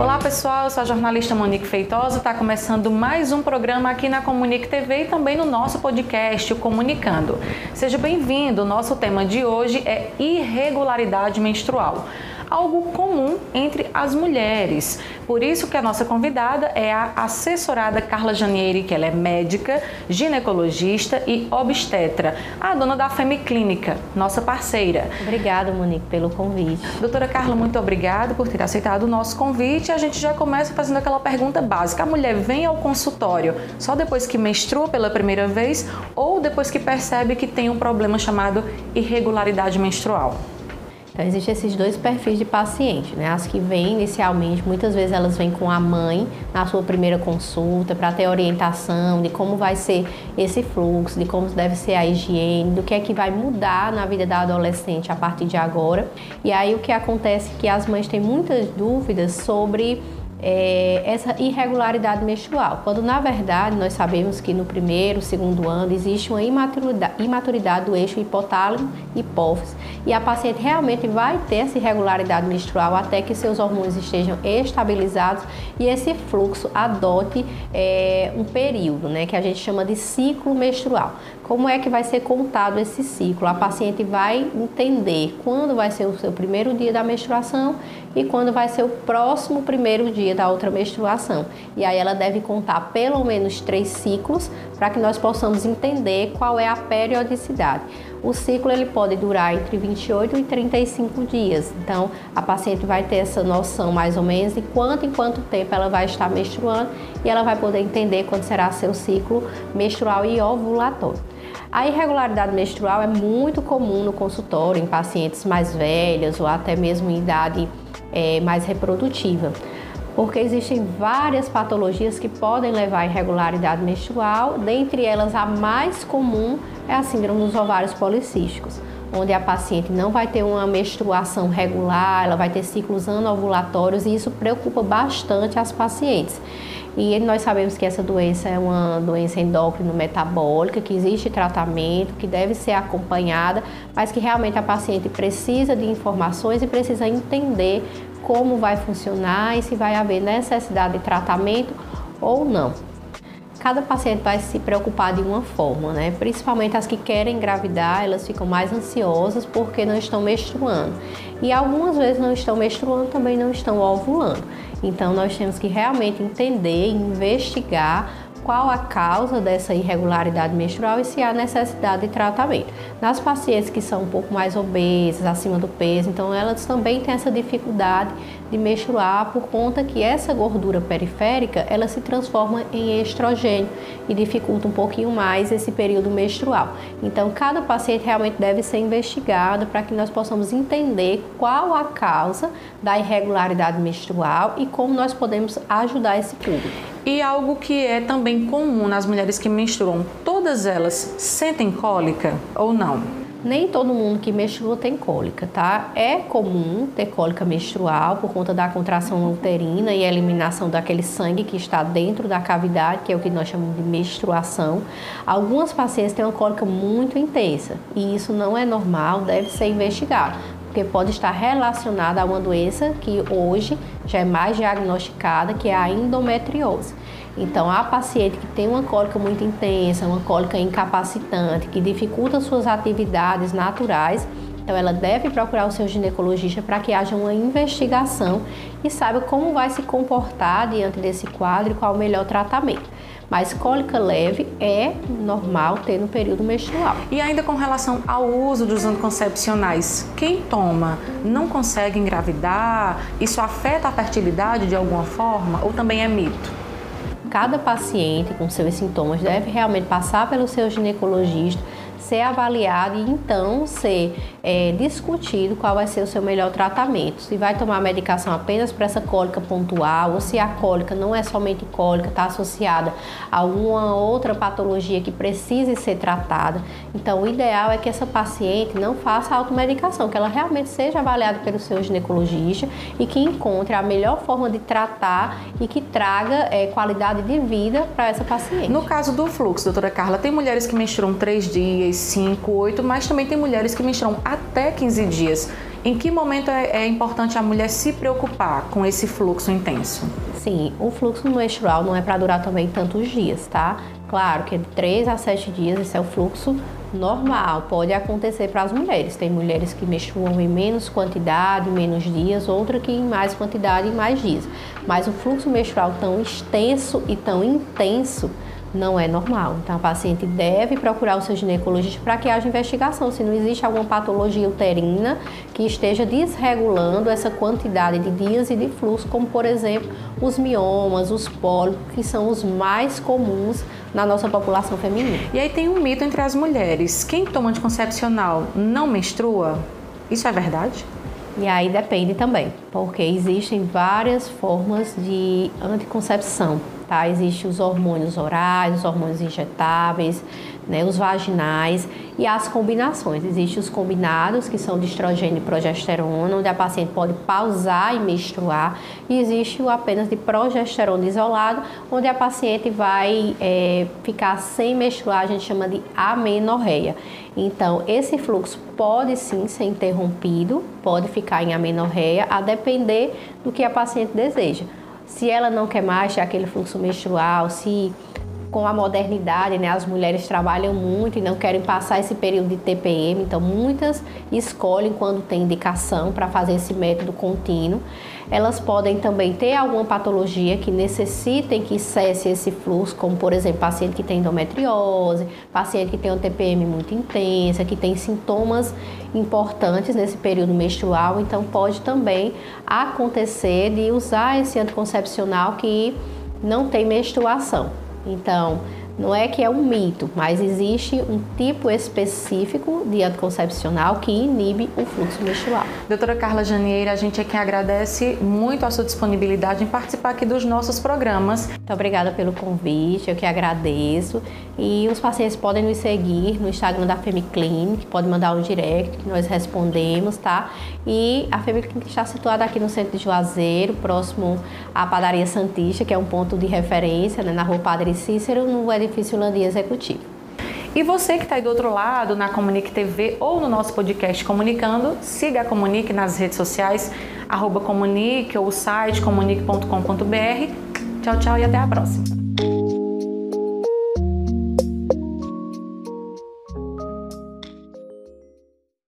Olá pessoal, eu sou a jornalista Monique Feitosa, está começando mais um programa aqui na Comunique TV e também no nosso podcast, o Comunicando. Seja bem-vindo, o nosso tema de hoje é irregularidade menstrual, algo comum entre as mulheres. Por isso que a nossa convidada é a assessorada Carla Janieri, que ela é médica, ginecologista e obstetra, a dona da FemiClínica, nossa parceira. Obrigada, Monique, pelo convite. Doutora Carla, muito obrigada por ter aceitado o nosso convite. A gente já começa fazendo aquela pergunta básica. A mulher vem ao consultório só depois que menstrua pela primeira vez ou depois que percebe que tem um problema chamado irregularidade menstrual? Então, existem esses dois perfis de paciente, né? As que vêm inicialmente, muitas vezes elas vêm com a mãe na sua primeira consulta para ter orientação de como vai ser esse fluxo, de como deve ser a higiene, do que é que vai mudar na vida da adolescente a partir de agora. E aí o que acontece é que as mães têm muitas dúvidas sobre essa irregularidade menstrual, quando na verdade nós sabemos que no primeiro, segundo ano existe uma imaturidade do eixo hipotálamo-hipófise e a paciente realmente vai ter essa irregularidade menstrual até que seus hormônios estejam estabilizados e esse fluxo adote um período, né, que a gente chama de ciclo menstrual. Como é que vai ser contado esse ciclo? A paciente vai entender quando vai ser o seu primeiro dia da menstruação e quando vai ser o próximo primeiro dia da outra menstruação. E aí ela deve contar pelo menos 3 ciclos para que nós possamos entender qual é a periodicidade. O ciclo ele pode durar entre 28 e 35 dias, então a paciente vai ter essa noção mais ou menos de em quanto tempo ela vai estar menstruando e ela vai poder entender quando será seu ciclo menstrual e ovulatório. A irregularidade menstrual é muito comum no consultório, em pacientes mais velhas ou até mesmo em idade mais reprodutiva, porque existem várias patologias que podem levar à irregularidade menstrual, dentre elas a mais comum é a síndrome dos ovários policísticos, onde a paciente não vai ter uma menstruação regular, ela vai ter ciclos anovulatórios e isso preocupa bastante as pacientes. E nós sabemos que essa doença é uma doença endócrino-metabólica, que existe tratamento, que deve ser acompanhada, mas que realmente a paciente precisa de informações e precisa entender como vai funcionar e se vai haver necessidade de tratamento ou não. Cada paciente vai se preocupar de uma forma, né? Principalmente as que querem engravidar, elas ficam mais ansiosas porque não estão menstruando. E algumas vezes não estão menstruando, também não estão ovulando. Então nós temos que realmente entender, investigar qual a causa dessa irregularidade menstrual e se há necessidade de tratamento. Nas pacientes que são um pouco mais obesas, acima do peso, então elas também têm essa dificuldade de menstruar por conta que essa gordura periférica, ela se transforma em estrogênio e dificulta um pouquinho mais esse período menstrual. Então, cada paciente realmente deve ser investigado para que nós possamos entender qual a causa da irregularidade menstrual e como nós podemos ajudar esse público. E algo que é também comum nas mulheres que menstruam, todas elas sentem cólica ou não? Nem todo mundo que menstrua tem cólica, tá? É comum ter cólica menstrual por conta da contração uterina e a eliminação daquele sangue que está dentro da cavidade, que é o que nós chamamos de menstruação. Algumas pacientes têm uma cólica muito intensa e isso não é normal, deve ser investigado, porque pode estar relacionada a uma doença que hoje já é mais diagnosticada, que é a endometriose. Então, a paciente que tem uma cólica muito intensa, uma cólica incapacitante, que dificulta suas atividades naturais, então ela deve procurar o seu ginecologista para que haja uma investigação e saiba como vai se comportar diante desse quadro e qual o melhor tratamento. Mas cólica leve é normal ter no período menstrual. E ainda com relação ao uso dos anticoncepcionais, quem toma não consegue engravidar? Isso afeta a fertilidade de alguma forma ou também é mito? Cada paciente com seus sintomas deve realmente passar pelo seu ginecologista, ser avaliado e então ser discutido qual vai ser o seu melhor tratamento. Se vai tomar medicação apenas para essa cólica pontual ou se a cólica não é somente cólica, está associada a alguma outra patologia que precise ser tratada. Então o ideal é que essa paciente não faça automedicação, que ela realmente seja avaliada pelo seu ginecologista e que encontre a melhor forma de tratar e que traga qualidade de vida para essa paciente. No caso do fluxo, doutora Carla, tem mulheres que menstruam 3 dias, 5, 8, mas também tem mulheres que menstruam até 15 dias. Em que momento é importante a mulher se preocupar com esse fluxo intenso? Sim, o fluxo menstrual não é para durar também tantos dias, tá? Claro que de 3 a 7 dias esse é o fluxo normal, pode acontecer para as mulheres. Tem mulheres que menstruam em menos quantidade, menos dias, outra que em mais quantidade e mais dias. Mas o fluxo menstrual tão extenso e tão intenso não é normal. Então a paciente deve procurar o seu ginecologista para que haja investigação, se não existe alguma patologia uterina que esteja desregulando essa quantidade de dias e de fluxo, como por exemplo os miomas, os pólipos, que são os mais comuns na nossa população feminina. E aí tem um mito entre as mulheres: quem toma anticoncepcional não menstrua? Isso é verdade? E aí depende também, porque existem várias formas de anticoncepção. Tá? Existem os hormônios orais, os hormônios injetáveis, né, os vaginais e as combinações. Existem os combinados, que são de estrogênio e progesterona, onde a paciente pode pausar e menstruar. E existe o apenas de progesterona isolado, onde a paciente vai ficar sem menstruar, a gente chama de amenorreia. Então, esse fluxo pode sim ser interrompido, pode ficar em amenorreia, a depender do que a paciente deseja. Se ela não quer mais ter aquele fluxo menstrual, se com a modernidade, né, as mulheres trabalham muito e não querem passar esse período de TPM, então muitas escolhem quando tem indicação para fazer esse método contínuo. Elas podem também ter alguma patologia que necessitem que cesse esse fluxo, como por exemplo, paciente que tem endometriose, paciente que tem uma TPM muito intensa, que tem sintomas importantes nesse período menstrual, então pode também acontecer de usar esse anticoncepcional que não tem menstruação. Então, não é que é um mito, mas existe um tipo específico de anticoncepcional que inibe o fluxo menstrual. Doutora Carla Janieri, a gente aqui agradece muito a sua disponibilidade em participar aqui dos nossos programas. Muito obrigada pelo convite, eu que agradeço. E os pacientes podem nos seguir no Instagram da FemiClínica, pode mandar um direct que nós respondemos, tá? E a FemiClínica está situada aqui no centro de Juazeiro, próximo à Padaria Santista, que é um ponto de referência, né, na rua Padre Cícero, no Edifício Landia Executivo. E você que está aí do outro lado, na Comunique TV ou no nosso podcast Comunicando, siga a Comunique nas redes sociais, @Comunique ou o site comunique.com.br. Tchau, tchau e até a próxima.